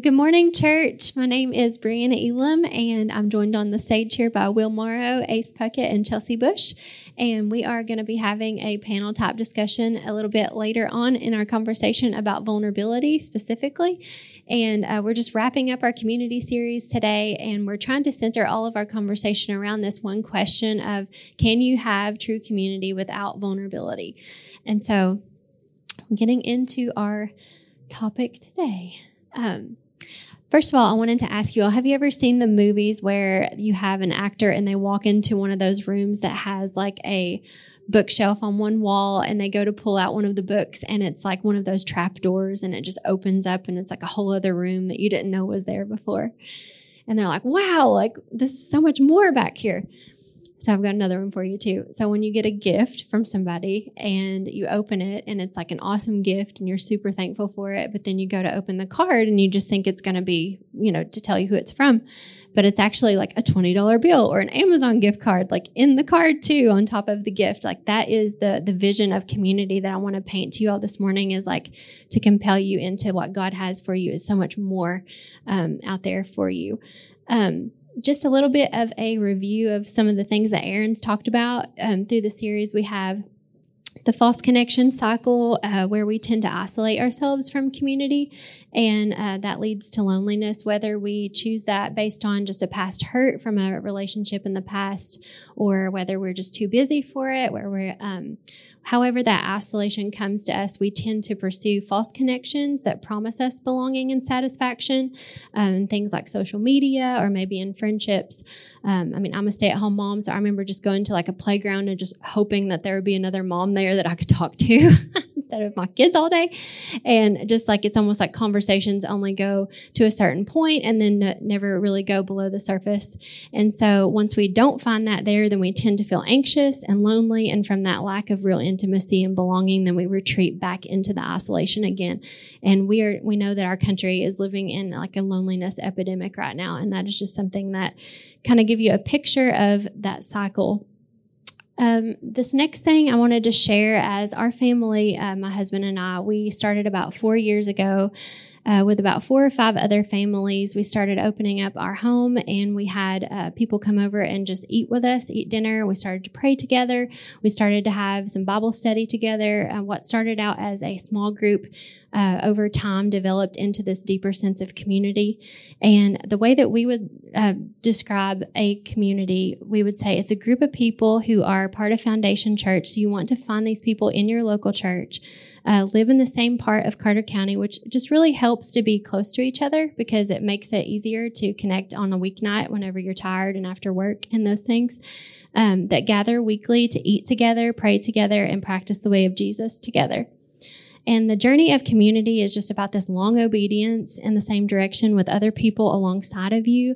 Good morning, church. My name is Brianna Elam, and I'm joined on the stage here by Will Morrow, Ace Puckett, and Chelsea Bush. And we are going to be having a panel-type discussion a little bit later on in our conversation about vulnerability specifically. And we're just wrapping up our community series today, and we're trying to center all of our conversation around this one question of, can you have true community without vulnerability? And so getting into our topic today. First of all, I wanted to ask you all, have you ever seen the movies where you have an actor and they walk into one of those rooms that has like a bookshelf on one wall, and they go to pull out one of the books and it's like one of those trap doors and it just opens up and it's like a whole other room that you didn't know was there before? And they're like, wow, like this is so much more back here. So I've got another one for you too. So when you get a gift from somebody and you open it and it's like an awesome gift and you're super thankful for it, but then you go to open the card and you just think it's going to be, you know, to tell you who it's from, but it's actually like a $20 bill or an Amazon gift card, like in the card too, on top of the gift. Like that is the vision of community that I want to paint to you all this morning, is like to compel you into what God has for you is so much more out there for you. Just a little bit of a review of some of the things that Aaron's talked about through the series. We have the false connection cycle, where we tend to isolate ourselves from community, and that leads to loneliness, whether we choose that based on just a past hurt from a relationship in the past, or whether we're just too busy for it, where we're however that isolation comes to us, we tend to pursue false connections that promise us belonging and satisfaction, things like social media or maybe in friendships. I mean, I'm a stay-at-home mom, so I remember just going to like a playground and just hoping that there would be another mom there that I could talk to instead of my kids all day. And just like, it's almost like conversations only go to a certain point and then never really go below the surface. And so once we don't find that there, then we tend to feel anxious and lonely. And from that lack of real intimacy and belonging, then we retreat back into the isolation again. And we know that our country is living in like a loneliness epidemic right now. And that is just something that kind of give you a picture of that cycle. This next thing I wanted to share, as our family, my husband and I, we started about 4 years ago with about 4 or 5 other families. We started opening up our home, and we had people come over and just eat with us, eat dinner. We started to pray together. We started to have some Bible study together. What started out as a small group over time developed into this deeper sense of community. And the way that we would describe a community, we would say it's a group of people who are part of Foundation Church. So you want to find these people in your local church. Live in the same part of Carter County, which just really helps to be close to each other because it makes it easier to connect on a weeknight whenever you're tired and after work and those things, that gather weekly to eat together, pray together, and practice the way of Jesus together. And the journey of community is just about this long obedience in the same direction with other people alongside of you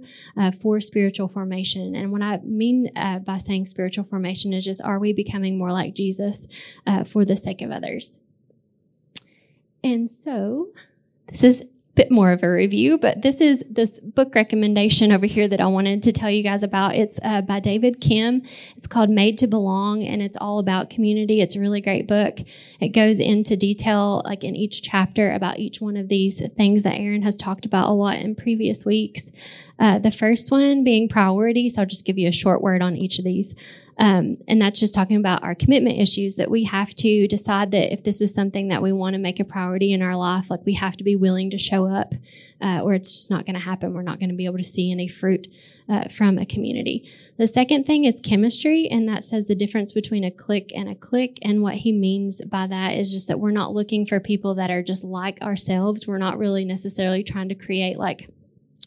for spiritual formation. And what I mean by saying spiritual formation is just, are we becoming more like Jesus for the sake of others? And so this is a bit more of a review, but this is this book recommendation over here that I wanted to tell you guys about. It's by David Kim. It's called Made to Belong, and it's all about community. It's a really great book. It goes into detail, like in each chapter, about each one of these things that Aaron has talked about a lot in previous weeks. The first one being priority. So I'll just give you a short word on each of these. And that's just talking about our commitment issues, that we have to decide that if this is something that we want to make a priority in our life, like we have to be willing to show up, or it's just not going to happen. We're not going to be able to see any fruit from a community. The second thing is chemistry, and that says the difference between a clique, and what he means by that is just that we're not looking for people that are just like ourselves. We're not really necessarily trying to create like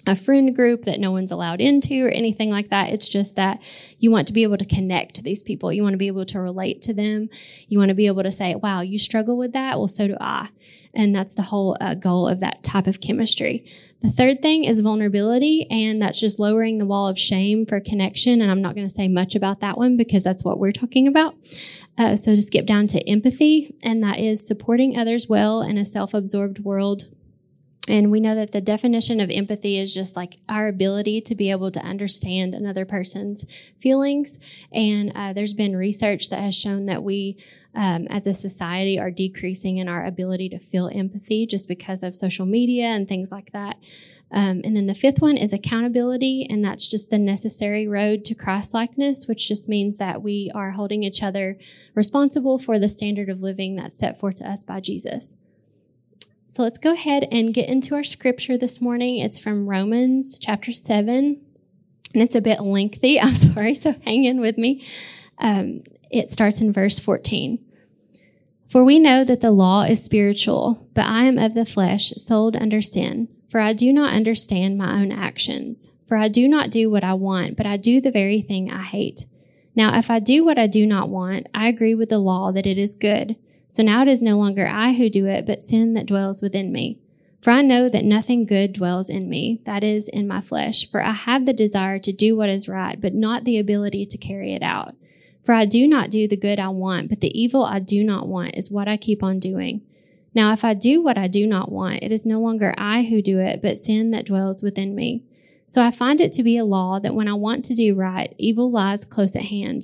a friend group that no one's allowed into or anything like that. It's just that you want to be able to connect to these people. You want to be able to relate to them. You want to be able to say, wow, you struggle with that? Well, so do I. And that's the whole goal of that type of chemistry. The third thing is vulnerability, and that's just lowering the wall of shame for connection. And I'm not going to say much about that one because that's what we're talking about. So just skip down to empathy, and that is supporting others well in a self-absorbed world. And we know that the definition of empathy is just like our ability to be able to understand another person's feelings. And there's been research that has shown that we, as a society, are decreasing in our ability to feel empathy just because of social media and things like that. And then the fifth one is accountability, and that's just the necessary road to Christ-likeness, which just means that we are holding each other responsible for the standard of living that's set forth to us by Jesus. So let's go ahead and get into our scripture this morning. It's from Romans chapter 7, and it's a bit lengthy. I'm sorry, so hang in with me. It starts in verse 14. For we know that the law is spiritual, but I am of the flesh, sold under sin. For I do not understand my own actions. For I do not do what I want, but I do the very thing I hate. Now, if I do what I do not want, I agree with the law that it is good. So now it is no longer I who do it, but sin that dwells within me. For I know that nothing good dwells in me, that is, in my flesh. For I have the desire to do what is right, but not the ability to carry it out. For I do not do the good I want, but the evil I do not want is what I keep on doing. Now if I do what I do not want, it is no longer I who do it, but sin that dwells within me. So I find it to be a law that when I want to do right, evil lies close at hand.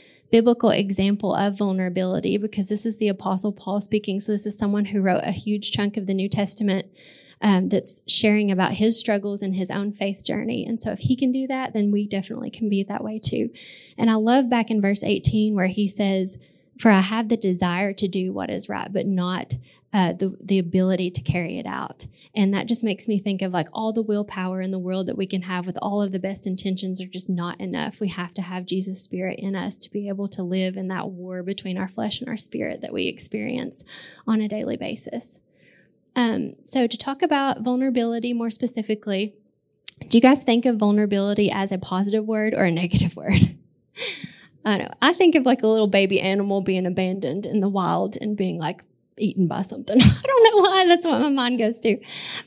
biblical example of vulnerability, because this is the Apostle Paul speaking. So this is someone who wrote a huge chunk of the New Testament that's sharing about his struggles and his own faith journey. And so if he can do that, then we definitely can be that way too. And I love back in verse 18 where he says, for I have the desire to do what is right, but not the ability to carry it out. And that just makes me think of like all the willpower in the world that we can have with all of the best intentions are just not enough. We have to have Jesus' spirit in us to be able to live in that war between our flesh and our spirit that we experience on a daily basis. So to talk about vulnerability more specifically, do you guys think of vulnerability as a positive word or a negative word? I know. I think of like a little baby animal being abandoned in the wild and being like eaten by something. I don't know why. That's what my mind goes to.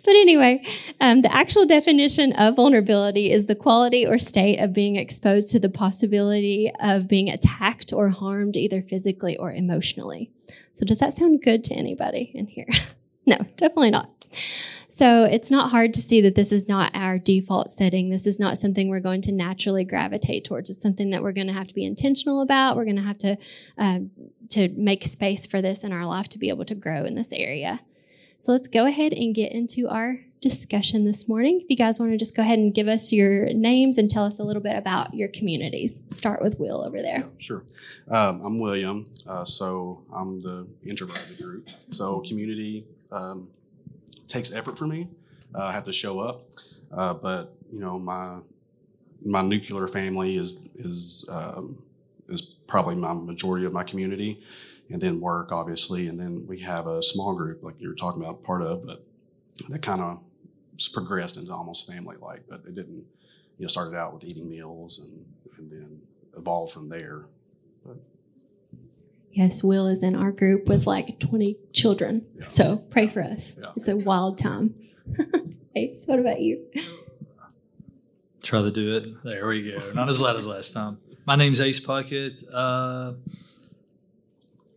But anyway, the actual definition of vulnerability is the quality or state of being exposed to the possibility of being attacked or harmed either physically or emotionally. So does that sound good to anybody in here? No, definitely not. So it's not hard to see that this is not our default setting. This is not something we're going to naturally gravitate towards. It's something that we're going to have to be intentional about. We're going to have to make space for this in our life to be able to grow in this area. So let's go ahead and get into our discussion this morning. If you guys want to just go ahead and give us your names and tell us a little bit about your communities. Start with Will over there. Yeah, sure. I'm William. So I'm the introvert of the group. So community takes effort for me. I have to show up, but you know, my nuclear family is probably my majority of my community, and then work obviously, and then we have a small group like you were talking about, part of, but that kind of progressed into almost family-like. But it didn't, you know, started out with eating meals and then evolved from there. But yes, Will is in our group with like 20 children. Yeah. So pray for us. Yeah. It's a wild time. Ace, what about you? Try to do it. There we go. Not as loud as last time. My name's Ace Puckett.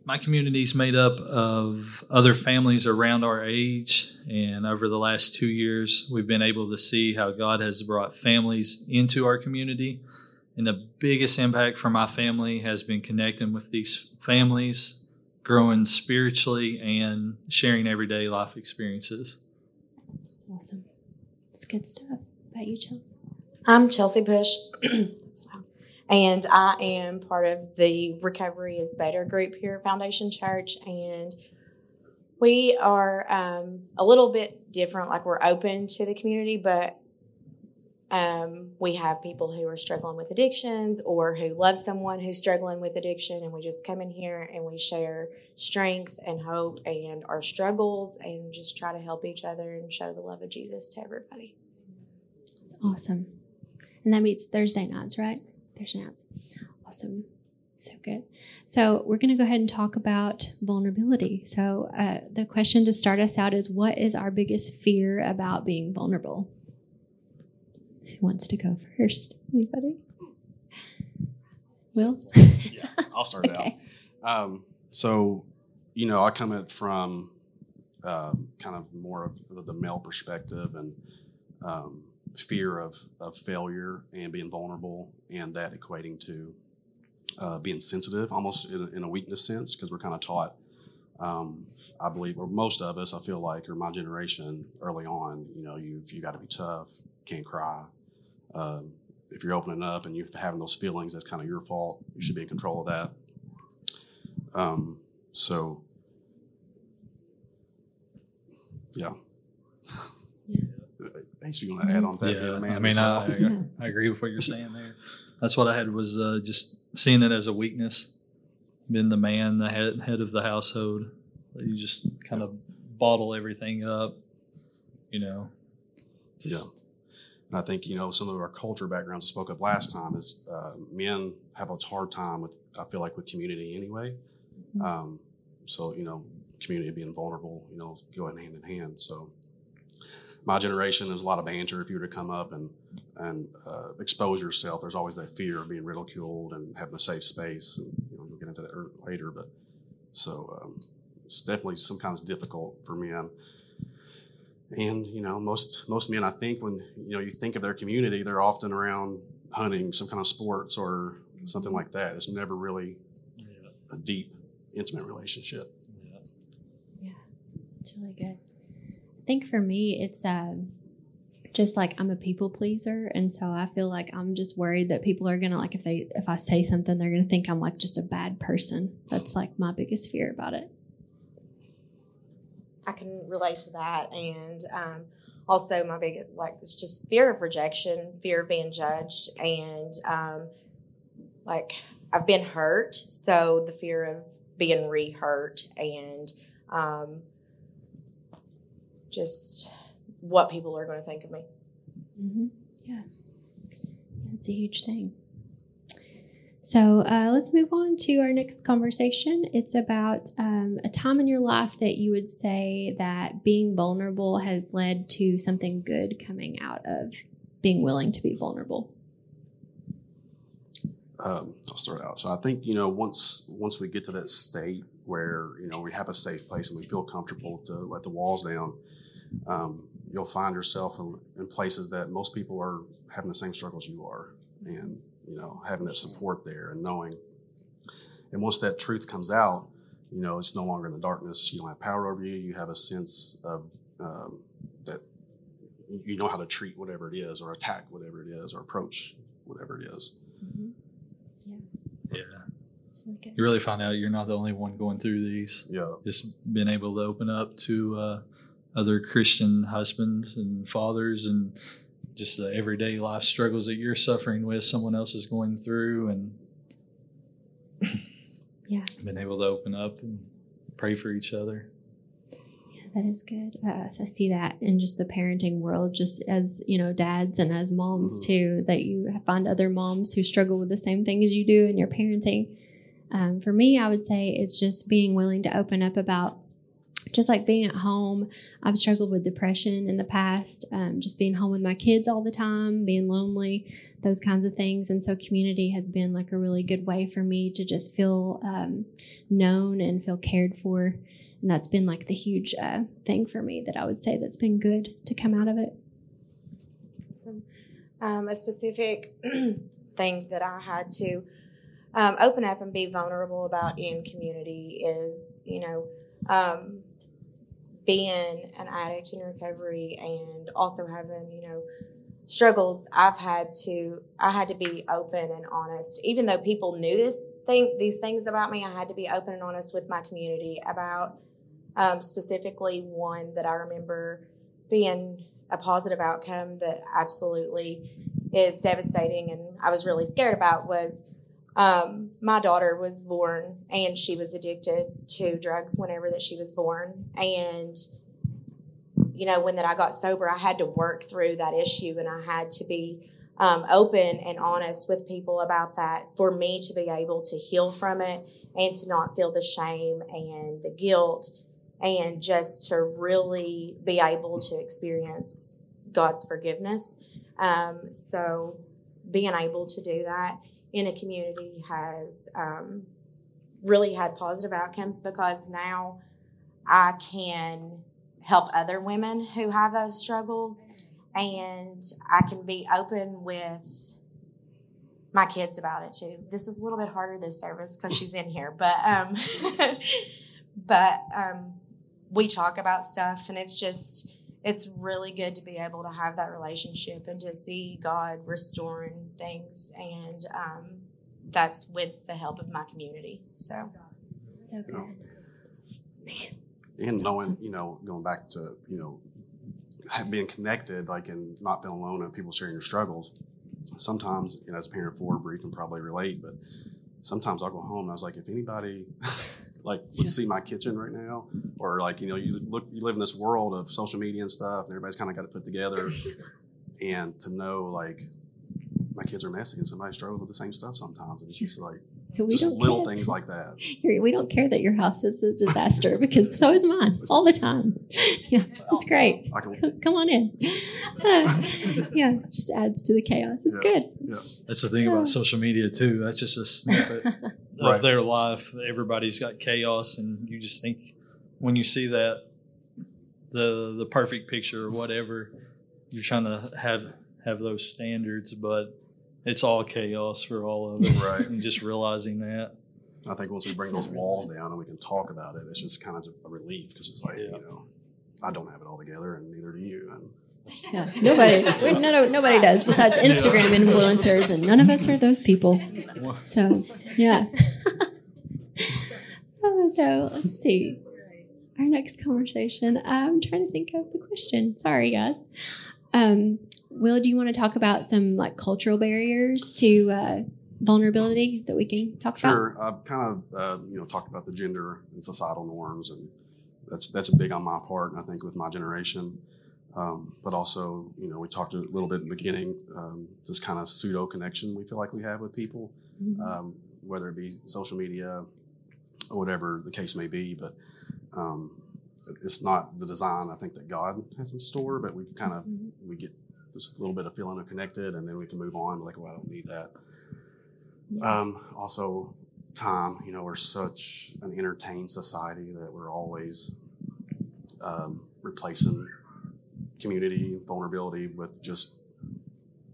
My community's made up of other families around our age. And over the last 2 years, we've been able to see how God has brought families into our community. And the biggest impact for my family has been connecting with these families, growing spiritually, and sharing everyday life experiences. That's awesome. That's good stuff. About you, Chelsea? I'm Chelsea Bush, and I am part of the Recovery is Better group here at Foundation Church. And we are a little bit different. Like, we're open to the community, but we have people who are struggling with addictions or who love someone who's struggling with addiction, and we just come in here and we share strength and hope and our struggles and just try to help each other and show the love of Jesus to everybody. That's awesome. And that meets Thursday nights, right? Thursday nights. Awesome. So good. So we're going to go ahead and talk about vulnerability. So the question to start us out is, what is our biggest fear about being vulnerable? Who wants to go first? Anybody? Will? Yeah, I'll start okay. out. So, you know, I come at from kind of more of the male perspective and fear of failure and being vulnerable, and that equating to being sensitive, almost in a weakness sense, because we're kind of taught, I believe, or most of us, I feel like, or my generation early on, you know, you got to be tough, can't cry. If you're opening up and you're having those feelings, that's kind of your fault. You should be in control of that. So, yeah. Thanks for going to add on that. Yeah, man, I mean, I agree with what you're saying there. That's what I had was just seeing it as a weakness. Being the man, the head of the household, you just kind of bottle everything up, you know. And I think, you know, some of our culture backgrounds I spoke of last time is men have a hard time with, I feel like, with community anyway. So, you know, community being vulnerable, you know, going hand in hand. So my generation, there's a lot of banter. If you were to come up and expose yourself, there's always that fear of being ridiculed and having a safe space. And, you know, we'll get into that later. But so it's definitely sometimes difficult for men. And, you know, most men, I think, when, you know, you think of their community, they're often around hunting, some kind of sports or something like that. It's never really a deep, intimate relationship. Yeah, it's really good. I think for me, it's just like I'm a people pleaser. And so I feel like I'm just worried that people are going to, like, if I say something, they're going to think I'm, like, just a bad person. That's, like, my biggest fear about it. I can relate to that, and also my big, like, it's just fear of rejection, fear of being judged, and like, I've been hurt, so the fear of being re-hurt, and just what people are going to think of me. Mm-hmm. Yeah, that's a huge thing. So let's move on to our next conversation. It's about a time in your life that you would say that being vulnerable has led to something good coming out of being willing to be vulnerable. I'll start out. So I think, you know, once we get to that state where, you know, we have a safe place and we feel comfortable to let the walls down, you'll find yourself in places that most people are having the same struggles you are, and, you know, having that support there and knowing. And once that truth comes out, you know, it's no longer in the darkness. You don't have power over you. You have a sense of that you know how to treat whatever it is, or attack whatever it is, or approach whatever it is. Mm-hmm. Yeah. Yeah. You really find out you're not the only one going through these. Yeah. Just being able to open up to other Christian husbands and fathers, and just the everyday life struggles that you're suffering with, someone else is going through, and been able to open up and pray for each other. Yeah, that is good. I see that in just the parenting world, just as, you know, dads and as moms too, that you find other moms who struggle with the same thing as you do in your parenting. For me, I would say it's just being willing to open up about, just like being at home, I've struggled with depression in the past, just being home with my kids all the time, being lonely, those kinds of things. And so community has been like a really good way for me to just feel known and feel cared for. And that's been like the huge thing for me that I would say that's been good to come out of it. Awesome. A specific thing that I had to open up and be vulnerable about in community is, you know, being an addict in recovery and also having, you know, struggles, I had to be open and honest. Even though people knew these things about me, I had to be open and honest with my community about specifically one that I remember being a positive outcome that absolutely is devastating and I was really scared about was my daughter was born and she was addicted to drugs whenever that she was born. And, you know, when that I got sober, I had to work through that issue and I had to be open and honest with people about that, for me to be able to heal from it and to not feel the shame and the guilt, and just to really be able to experience God's forgiveness. So being able to do that in a community has really had positive outcomes, because now I can help other women who have those struggles, and I can be open with my kids about it too. This is a little bit harder this service because she's in here, but we talk about stuff, and it's really good to be able to have that relationship and to see God restoring things, and that's with the help of my community. So good. And knowing, awesome. Going back to, being connected, and not feeling alone, and people sharing your struggles. Sometimes, as a parent of four, Bree can probably relate, but sometimes I'll go home and I was like, if anybody would see my kitchen right now, or you live in this world of social media and stuff, and everybody's kind of got it put together, and to know my kids are messy and somebody struggles with the same stuff sometimes, and it's just little things like that. We don't care that your house is a disaster, because so is mine all the time. Yeah, it's great. Come on in. Just adds to the chaos. It's good. Yeah. That's the thing about social media too. That's just a snippet of their life. Everybody's got chaos, and you just think when you see that the perfect picture or whatever, you're trying to have those standards, but it's all chaos for all of us, right? And just realizing that. I think once we bring those walls down and we can talk about it, it's just kind of a relief, because it's I don't have it all together, and neither do you. And nobody does, besides Instagram influencers, and none of us are those people. So, yeah. So let's see. Our next conversation. I'm trying to think of the question. Sorry, guys. Will, do you want to talk about some cultural barriers to vulnerability that we can talk about? Sure. I've kind of talked about the gender and societal norms, and that's big on my part, and I think with my generation. But also, we talked a little bit in the beginning, this kind of pseudo connection we feel like we have with people, mm-hmm. Whether it be social media or whatever the case may be. But it's not the design I think that God has in store, but we kind of we get just a little bit of feeling unconnected, and then we can move on. I don't need that. Yes. Also, time. We're such an entertained society that we're always replacing community, vulnerability with just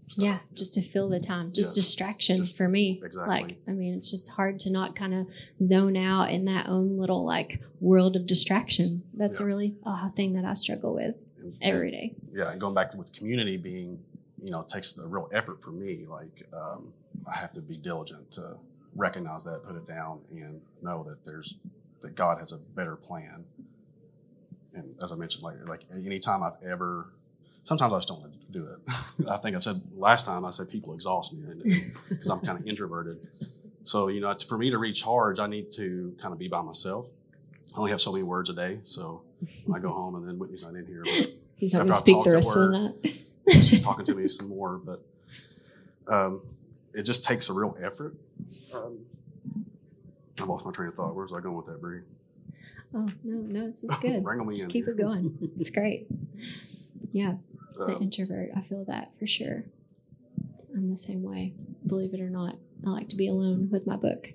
stuff. Yeah, just to fill the time. Just distraction for me. Exactly. It's just hard to not kind of zone out in that own little world of distraction. That's really a thing that I struggle with every day. Yeah, and going back to with community being, it takes a real effort for me. I have to be diligent to recognize that, put it down, and know that that God has a better plan. And as I mentioned, any time I've ever, sometimes I just don't want to do it. I think I said people exhaust me, because I'm kind of introverted. So, it's, for me to recharge, I need to kind of be by myself. I only have so many words a day, so when I go home, and then Whitney's not in here. He's not going to speak the rest of the night. She's talking to me some more, but it just takes a real effort. I lost my train of thought. Where was I going with that, Bree? Oh, no, this is good. Wrangle me just in. Keep it going. It's great. Yeah, the introvert. I feel that for sure. I'm the same way. Believe it or not, I like to be alone with my book.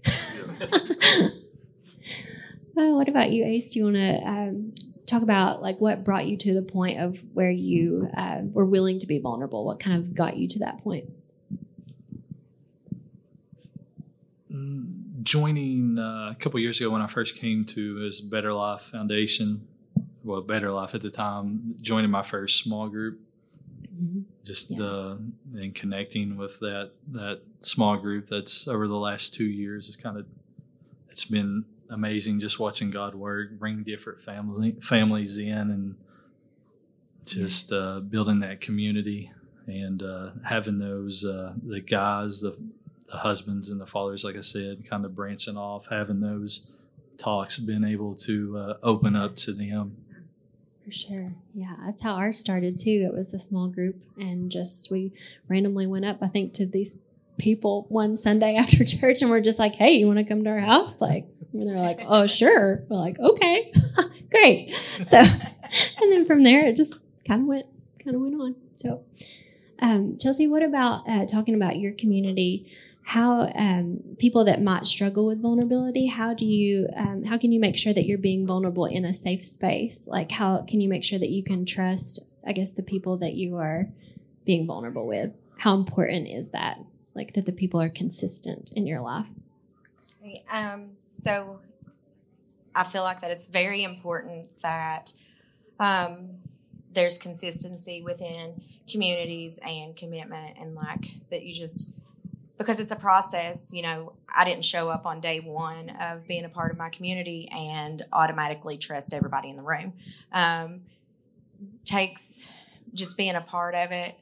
Oh, what about you, Ace? Do you want to talk about what brought you to the point of where you were willing to be vulnerable? What kind of got you to that point? Joining a couple years ago when I first came to is Better Life Foundation. Well, Better Life at the time. Joining my first small group, mm-hmm. And connecting with that small group. That's over the last 2 years. It's been amazing just watching God work, bring different families in, and just building that community, and having those the guys, the husbands and the fathers, like I said, kind of branching off, having those talks, being able to open up to them, For sure. Yeah, that's how ours started too. It was a small group, and just we randomly went up, I think, to these people one Sunday after church, and we're just like, hey, you want to come to our house? Like, and they're like, oh, sure. We're like, okay, great. So, and then from there, it just kind of went on. So, Chelsea, what about talking about your community? How people that might struggle with vulnerability, how can you make sure that you're being vulnerable in a safe space? Like, how can you make sure that you can trust, I guess, the people that you are being vulnerable with? How important is that? Like, that the people are consistent in your life. So I feel like that it's very important that there's consistency within communities and commitment, and like that you just, because it's a process, you know, I didn't show up on day one of being a part of my community and automatically trust everybody in the room. Takes just being a part of it.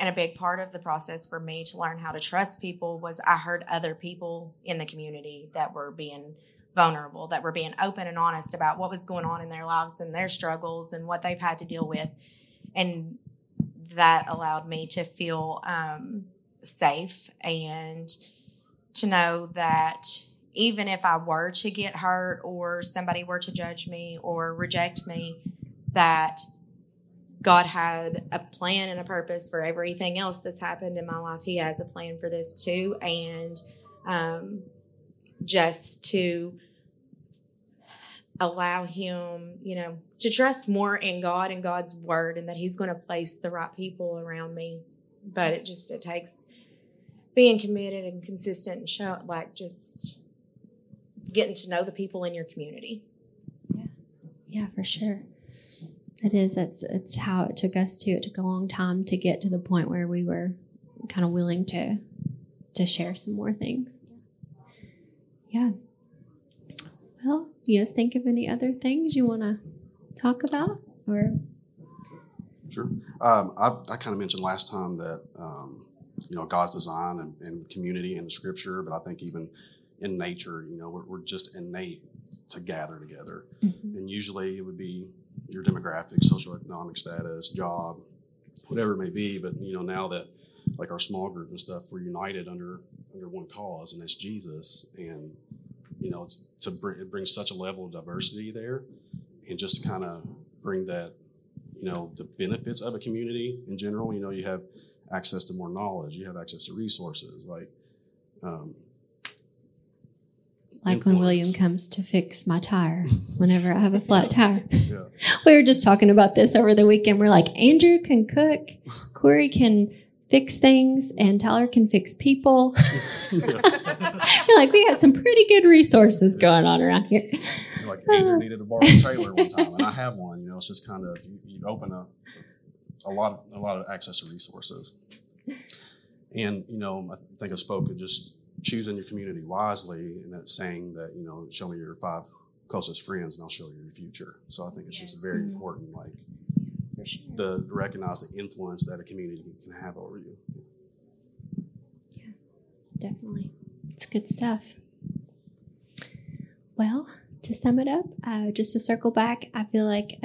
And a big part of the process for me to learn how to trust people was I heard other people in the community that were being vulnerable, that were being open and honest about what was going on in their lives and their struggles and what they've had to deal with. And that allowed me to feel safe and to know that even if I were to get hurt or somebody were to judge me or reject me, that God had a plan and a purpose for everything else that's happened in my life. He has a plan for this too. And just to allow him, you know, to trust more in God and God's word, and that he's going to place the right people around me. But it takes being committed and consistent and just getting to know the people in your community. Yeah, for sure. It is. It's how it took us too. It took a long time to get to the point where we were kind of willing to share some more things. Yeah. Well, you guys think of any other things you want to talk about? Or sure. I kind of mentioned last time that you know, God's design and community in the Scripture, but I think even in nature, you know, we're just innate to gather together, mm-hmm. and usually it would be your demographic, socioeconomic status, job, whatever it may be. But, you know, now that like our small group and stuff, we're united under one cause, and that's Jesus. And, you know, it brings such a level of diversity there, and just to kind of bring that, you know, the benefits of a community in general. You know, you have access to more knowledge, you have access to resources, like influence. When William comes to fix my tire whenever I have a flat tire. Yeah. We were just talking about this over the weekend. We're like, Andrew can cook, Corey can fix things, and Tyler can fix people. You're like, we had some pretty good resources going on around here. You're like, Andrew needed to borrow a trailer one time, and I have one. You know, it's just kind of, you open up a lot of access to resources. And, you know, I think I spoke of just choosing your community wisely, and that saying that, you know, show me your 5 closest friends and I'll show you your future. So I think it's just very important, like, for sure, to recognize the influence that a community can have over you. Yeah, definitely. It's good stuff. Well, to sum it up, just to circle back, I feel like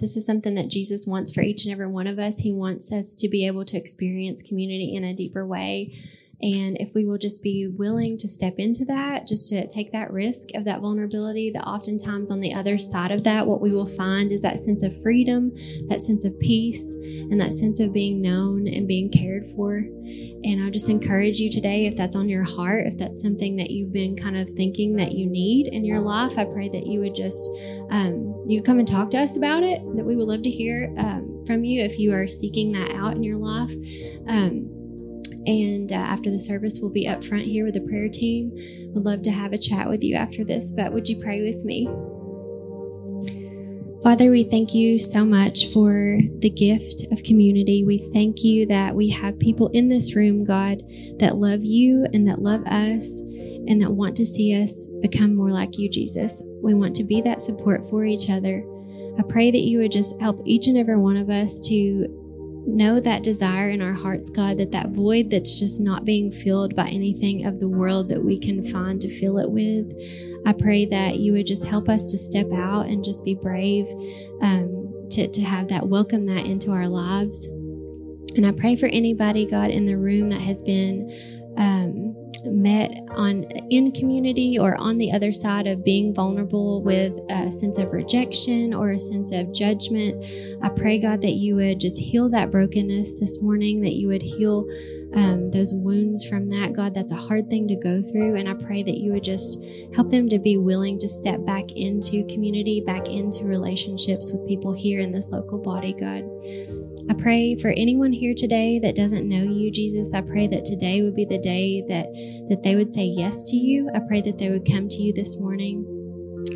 this is something that Jesus wants for each and every one of us. He wants us to be able to experience community in a deeper way. And if we will just be willing to step into that, just to take that risk of that vulnerability, that oftentimes on the other side of that, what we will find is that sense of freedom, that sense of peace, and that sense of being known and being cared for. And I just encourage you today, if that's on your heart, if that's something that you've been kind of thinking that you need in your life, I pray that you would just, you come and talk to us about it, that we would love to hear from you if you are seeking that out in your life. And after the service, we'll be up front here with the prayer team. We'd love to have a chat with you after this, but would you pray with me? Father, we thank you so much for the gift of community. We thank you that we have people in this room, God, that love you and that love us and that want to see us become more like you, Jesus. We want to be that support for each other. I pray that you would just help each and every one of us to know that desire in our hearts, God, that void that's just not being filled by anything of the world that we can find to fill it with. I pray that you would just help us to step out and just be brave to have that, welcome that into our lives. And I pray for anybody, God, in the room that has been met in community or on the other side of being vulnerable with a sense of rejection or a sense of judgment. I pray, God, that you would just heal that brokenness this morning, that you would heal those wounds from that. God, that's a hard thing to go through. And I pray that you would just help them to be willing to step back into community, back into relationships with people here in this local body, God. I pray for anyone here today that doesn't know you, Jesus. I pray that today would be the day that they would say yes to you. I pray that they would come to you this morning.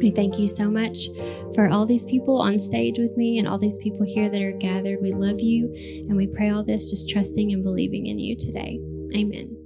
We thank you so much for all these people on stage with me and all these people here that are gathered. We love you, and we pray all this just trusting and believing in you today. Amen.